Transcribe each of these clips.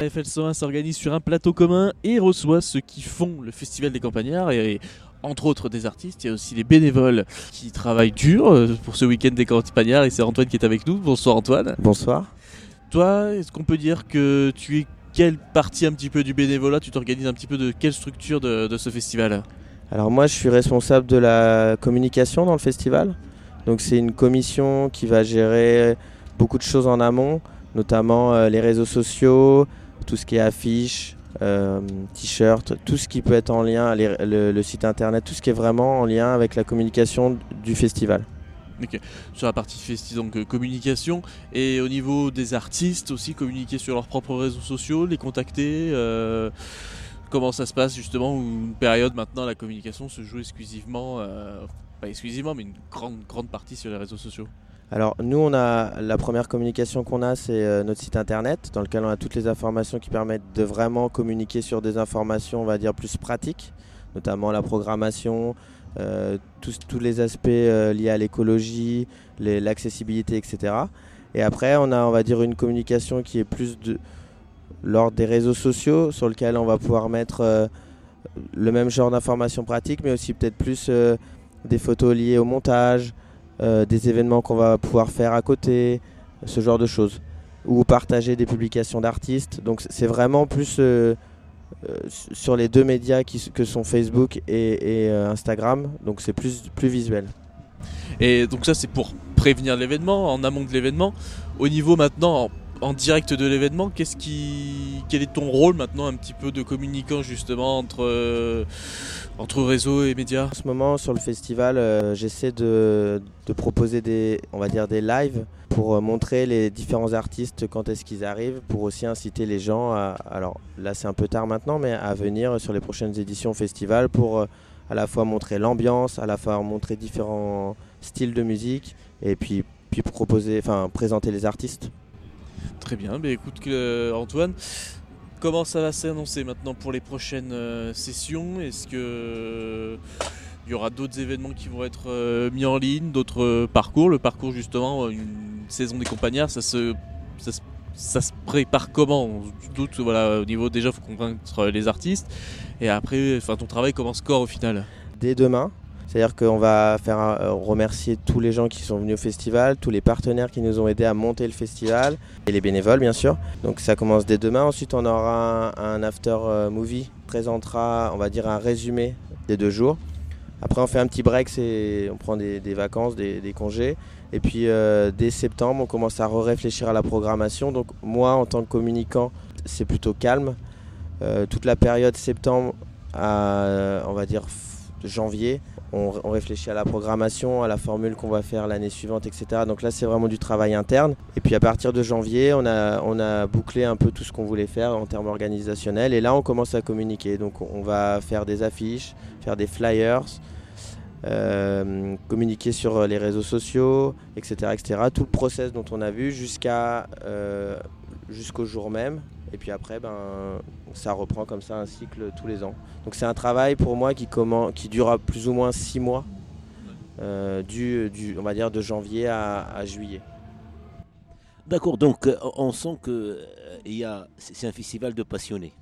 FL101 s'organise sur un plateau commun et reçoit ceux qui font le Festival des Campagn'Arts et entre autres des artistes. Il y a aussi les bénévoles qui travaillent dur pour ce week-end des Campagn'Arts et c'est Antoine qui est avec nous. Bonsoir Antoine. Bonsoir. Toi, est-ce qu'on peut dire que tu es quelle partie un petit peu du bénévolat, tu t'organises un petit peu de quelle structure de ce festival ? Alors moi je suis responsable de la communication dans le festival. Donc c'est une commission qui va gérer beaucoup de choses en amont, notamment les réseaux sociaux, tout ce qui est affiches, t-shirts, tout ce qui peut être en lien, le site internet, tout ce qui est vraiment en lien avec la communication du festival. Okay. Sur la partie festive, donc communication, et au niveau des artistes aussi, communiquer sur leurs propres réseaux sociaux, les contacter, comment ça se passe justement, une période maintenant la communication se joue exclusivement, pas exclusivement mais une grande partie sur les réseaux sociaux. Alors nous on a la première communication qu'on a, c'est notre site internet dans lequel on a toutes les informations qui permettent de vraiment communiquer sur des informations on va dire plus pratiques, notamment la programmation, tous les aspects liés à l'écologie, l'accessibilité, etc. Et après, on a, on va dire, une communication qui est plus de l'ordre des réseaux sociaux, sur lequel on va pouvoir mettre le même genre d'informations pratiques, mais aussi peut-être plus des photos liées au montage, des événements qu'on va pouvoir faire à côté, ce genre de choses. Ou partager des publications d'artistes. Donc c'est vraiment plus... sur les deux médias que sont Facebook et Instagram, donc c'est plus visuel. Et donc ça c'est pour prévenir l'événement, en amont de l'événement. Au niveau maintenant en direct de l'événement, quel est ton rôle maintenant un petit peu de communicant justement entre réseaux et médias ? En ce moment sur le festival, j'essaie de proposer des lives pour montrer les différents artistes quand est-ce qu'ils arrivent, pour aussi inciter les gens alors là c'est un peu tard maintenant, mais à venir sur les prochaines éditions festival pour à la fois montrer l'ambiance, à la fois montrer différents styles de musique et puis présenter les artistes. Très bien, mais écoute Antoine, comment ça va s'annoncer maintenant pour les prochaines sessions ? Est-ce qu'il y aura d'autres événements qui vont être mis en ligne, d'autres parcours ? Le parcours justement, une saison des Campagn'Arts, ça se prépare comment ? On se doute, voilà, au niveau déjà il faut convaincre les artistes et après ton travail commence quand au final ? Dès demain. C'est-à-dire qu'on va remercier tous les gens qui sont venus au festival, tous les partenaires qui nous ont aidés à monter le festival et les bénévoles bien sûr. Donc ça commence dès demain. Ensuite on aura un after movie, présentera on va dire un résumé des 2 jours. Après on fait un petit break, on prend des vacances, des congés. Et puis dès septembre on commence à réfléchir à la programmation. Donc moi en tant que communicant c'est plutôt calme. Toute la période septembre à on va dire janvier. On réfléchit à la programmation, à la formule qu'on va faire l'année suivante, etc. Donc là, c'est vraiment du travail interne. Et puis à partir de janvier, on a bouclé un peu tout ce qu'on voulait faire en termes organisationnels. Et là, on commence à communiquer. Donc on va faire des affiches, faire des flyers, communiquer sur les réseaux sociaux, etc., etc. Tout le process dont on a vu jusqu'au jour même. Et puis après, ça reprend comme ça un cycle tous les ans. Donc c'est un travail pour moi qui durera plus ou moins 6 mois, on va dire de janvier à juillet. D'accord, donc on sent que c'est un festival de passionnés.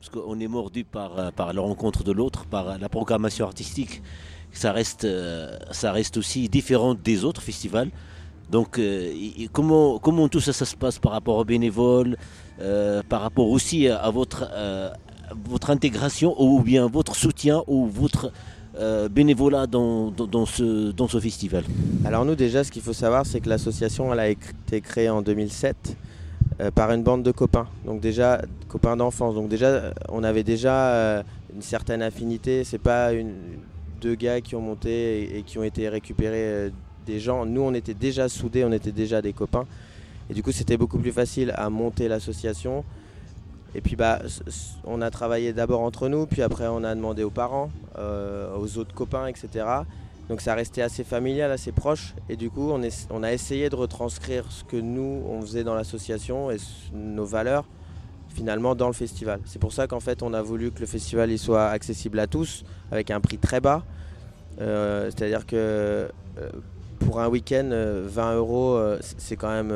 Parce qu'on est mordu par la rencontre de l'autre, par la programmation artistique. Ça reste aussi différent des autres festivals. Donc comment tout ça se passe par rapport aux bénévoles, par rapport aussi à votre intégration ou bien votre soutien ou votre bénévolat dans ce festival ? Alors nous déjà ce qu'il faut savoir c'est que l'association elle a été créée en 2007 par une bande de copains, donc déjà copains d'enfance, donc déjà on avait déjà une certaine affinité, c'est pas 2 gars qui ont monté et qui ont été récupérés des gens, nous on était déjà soudés, on était déjà des copains et du coup c'était beaucoup plus facile à monter l'association et puis on a travaillé d'abord entre nous puis après on a demandé aux parents, aux autres copains etc. Donc ça restait assez familial, assez proche et du coup on a essayé de retranscrire ce que nous on faisait dans l'association et nos valeurs finalement dans le festival. C'est pour ça qu'en fait on a voulu que le festival il soit accessible à tous avec un prix très bas, c'est-à-dire que pour un week-end, 20 euros, c'est quand même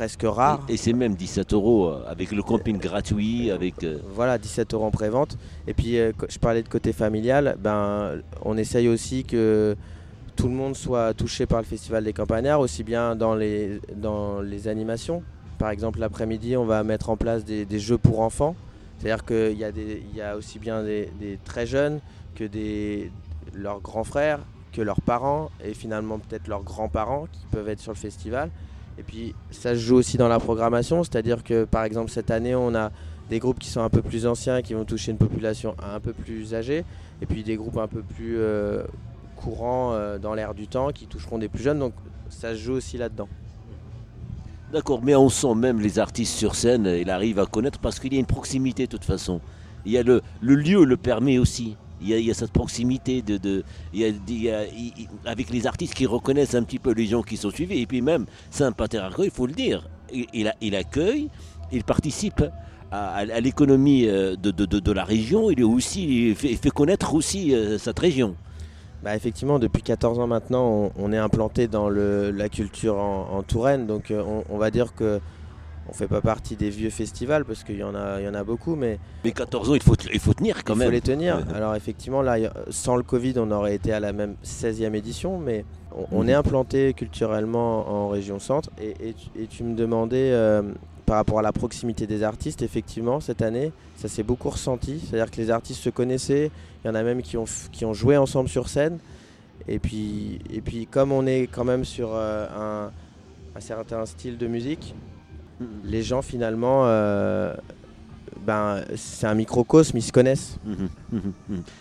presque rare. Et c'est même 17 € avec le camping gratuit. Avec, Voilà, 17 € en pré-vente. Et puis je parlais de côté familial, ben, on essaye aussi que tout le monde soit touché par le Festival des Campagn'Arts, aussi bien dans les animations. Par exemple, l'après-midi, on va mettre en place des jeux pour enfants. C'est-à-dire qu'il y a aussi bien des très jeunes que leurs grands frères, que leurs parents et finalement peut-être leurs grands-parents qui peuvent être sur le festival. Et puis ça se joue aussi dans la programmation, c'est-à-dire que par exemple cette année on a des groupes qui sont un peu plus anciens, qui vont toucher une population un peu plus âgée, et puis des groupes un peu plus courants dans l'air du temps qui toucheront des plus jeunes, donc ça se joue aussi là-dedans. D'accord, mais on sent même les artistes sur scène, ils arrivent à connaître parce qu'il y a une proximité de toute façon. Il y a le lieu le permet aussi. Il y a cette proximité avec les artistes qui reconnaissent un petit peu les gens qui sont suivis. Et puis même Saint-Paterne, il faut le dire, il accueille, il participe à l'économie de la région. Il fait connaître aussi cette région. Bah effectivement, depuis 14 ans maintenant, on est implanté dans la culture en Touraine. Donc on va dire que... On ne fait pas partie des vieux festivals parce qu'il y en a beaucoup. Mais 14 ans, il faut tenir quand même. Il faut les tenir. Alors effectivement, là, sans le Covid, on aurait été à la même 16e édition. Mais on est implanté culturellement en région centre. Et tu me demandais par rapport à la proximité des artistes. Effectivement, cette année, ça s'est beaucoup ressenti. C'est-à-dire que les artistes se connaissaient. Il y en a même qui ont joué ensemble sur scène. Et puis comme on est quand même sur un certain style de musique... Les gens finalement, c'est un microcosme, ils se connaissent.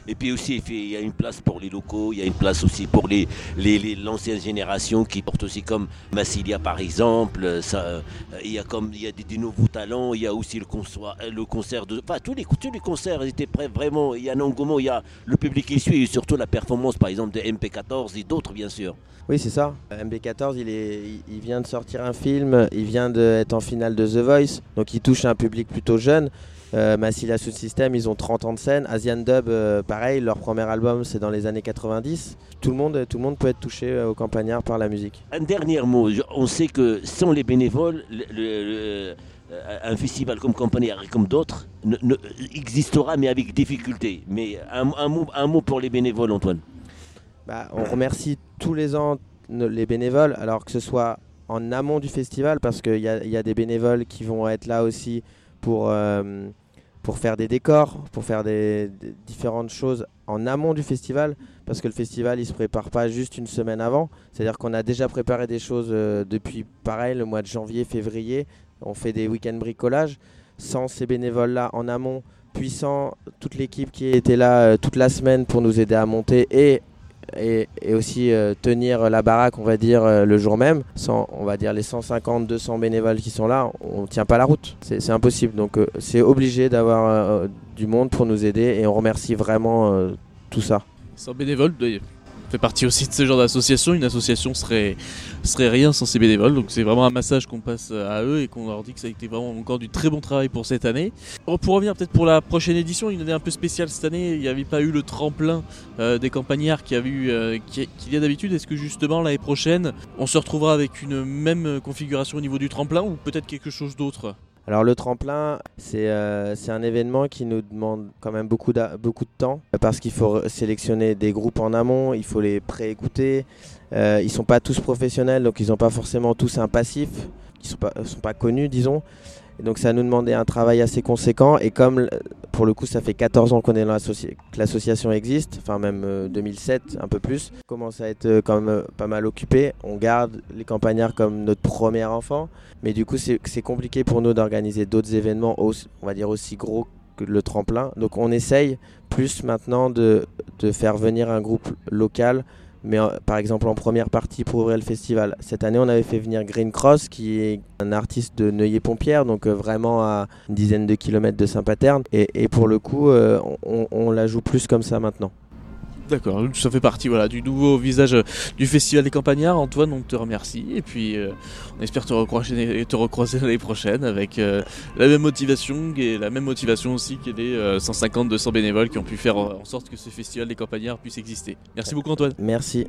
Et puis aussi, il y a une place pour les locaux, il y a une place aussi pour l'ancienne génération qui porte aussi comme Massilia par exemple. Il y a des nouveaux talents, il y a aussi le concert de... Enfin, tous les concerts étaient prêts vraiment. Il y a Nangomo, il y a le public qui suit et surtout la performance par exemple de MB14 et d'autres bien sûr. Oui, c'est ça. MB14, il vient de sortir un film, il vient d'être en finale de The Voice, donc il touche un public plutôt jeune. Massilia Sound System, ils ont 30 ans de scène. Asian Dub, pareil, leur premier album, c'est dans les années 90. Tout le monde peut être touché aux Campagn'Arts par la musique. Un dernier mot, on sait que sans les bénévoles, un festival comme Campagn'Arts et comme d'autres existera, mais avec difficulté. Mais un mot pour les bénévoles, Antoine. On remercie tous les ans les bénévoles, alors que ce soit en amont du festival, parce qu'il y a des bénévoles qui vont être là aussi pour faire des décors, pour faire des différentes choses en amont du festival, parce que le festival il se prépare pas juste une semaine avant, c'est-à-dire qu'on a déjà préparé des choses depuis pareil le mois de janvier, février, on fait des week-ends bricolage. Sans ces bénévoles-là en amont, puissant toute l'équipe qui était là toute la semaine pour nous aider à monter et aussi tenir la baraque, on va dire, le jour même. Sans, on va dire, les 150-200 bénévoles qui sont là, on ne tient pas la route. C'est impossible. Donc c'est obligé d'avoir du monde pour nous aider et on remercie vraiment tout ça. Sans bénévoles, d'ailleurs, on fait partie aussi de ce genre d'association. Une association serait rien sans ces bénévoles. Donc c'est vraiment un massage qu'on passe à eux et qu'on leur dit que ça a été vraiment encore du très bon travail pour cette année. Pour revenir peut-être pour la prochaine édition, une année un peu spéciale cette année, il n'y avait pas eu le tremplin des Campagn'Arts qu'il y a d'habitude. Est-ce que justement l'année prochaine, on se retrouvera avec une même configuration au niveau du tremplin ou peut-être quelque chose d'autre ? Alors le tremplin, c'est un événement qui nous demande quand même beaucoup de temps parce qu'il faut sélectionner des groupes en amont, il faut les pré-écouter. Ils ne sont pas tous professionnels, donc ils n'ont pas forcément tous un passif, ils ne sont pas connus, disons. Et donc ça nous demandait un travail assez conséquent et comme pour le coup ça fait 14 ans qu'on est dans que l'association existe, enfin même 2007, un peu plus, on commence à être quand même pas mal occupé, on garde les Campagn'Arts comme notre premier enfant, mais du coup c'est compliqué pour nous d'organiser d'autres événements, on va dire aussi gros que le tremplin, donc on essaye plus maintenant de faire venir un groupe local, mais par exemple en première partie pour ouvrir le festival. Cette année on avait fait venir Green Cross qui est un artiste de Neuilly-Pompierre, donc vraiment à une dizaine de kilomètres de Saint-Paterne et pour le coup on la joue plus comme ça maintenant. D'accord, ça fait partie voilà, du nouveau visage du Festival des Campagn'Arts. Antoine, on te remercie et puis on espère te recroiser l'année prochaine avec la même motivation aussi qu'il y ait des 150-200 bénévoles qui ont pu faire en sorte que ce Festival des Campagn'Arts puisse exister. Merci beaucoup Antoine. Merci.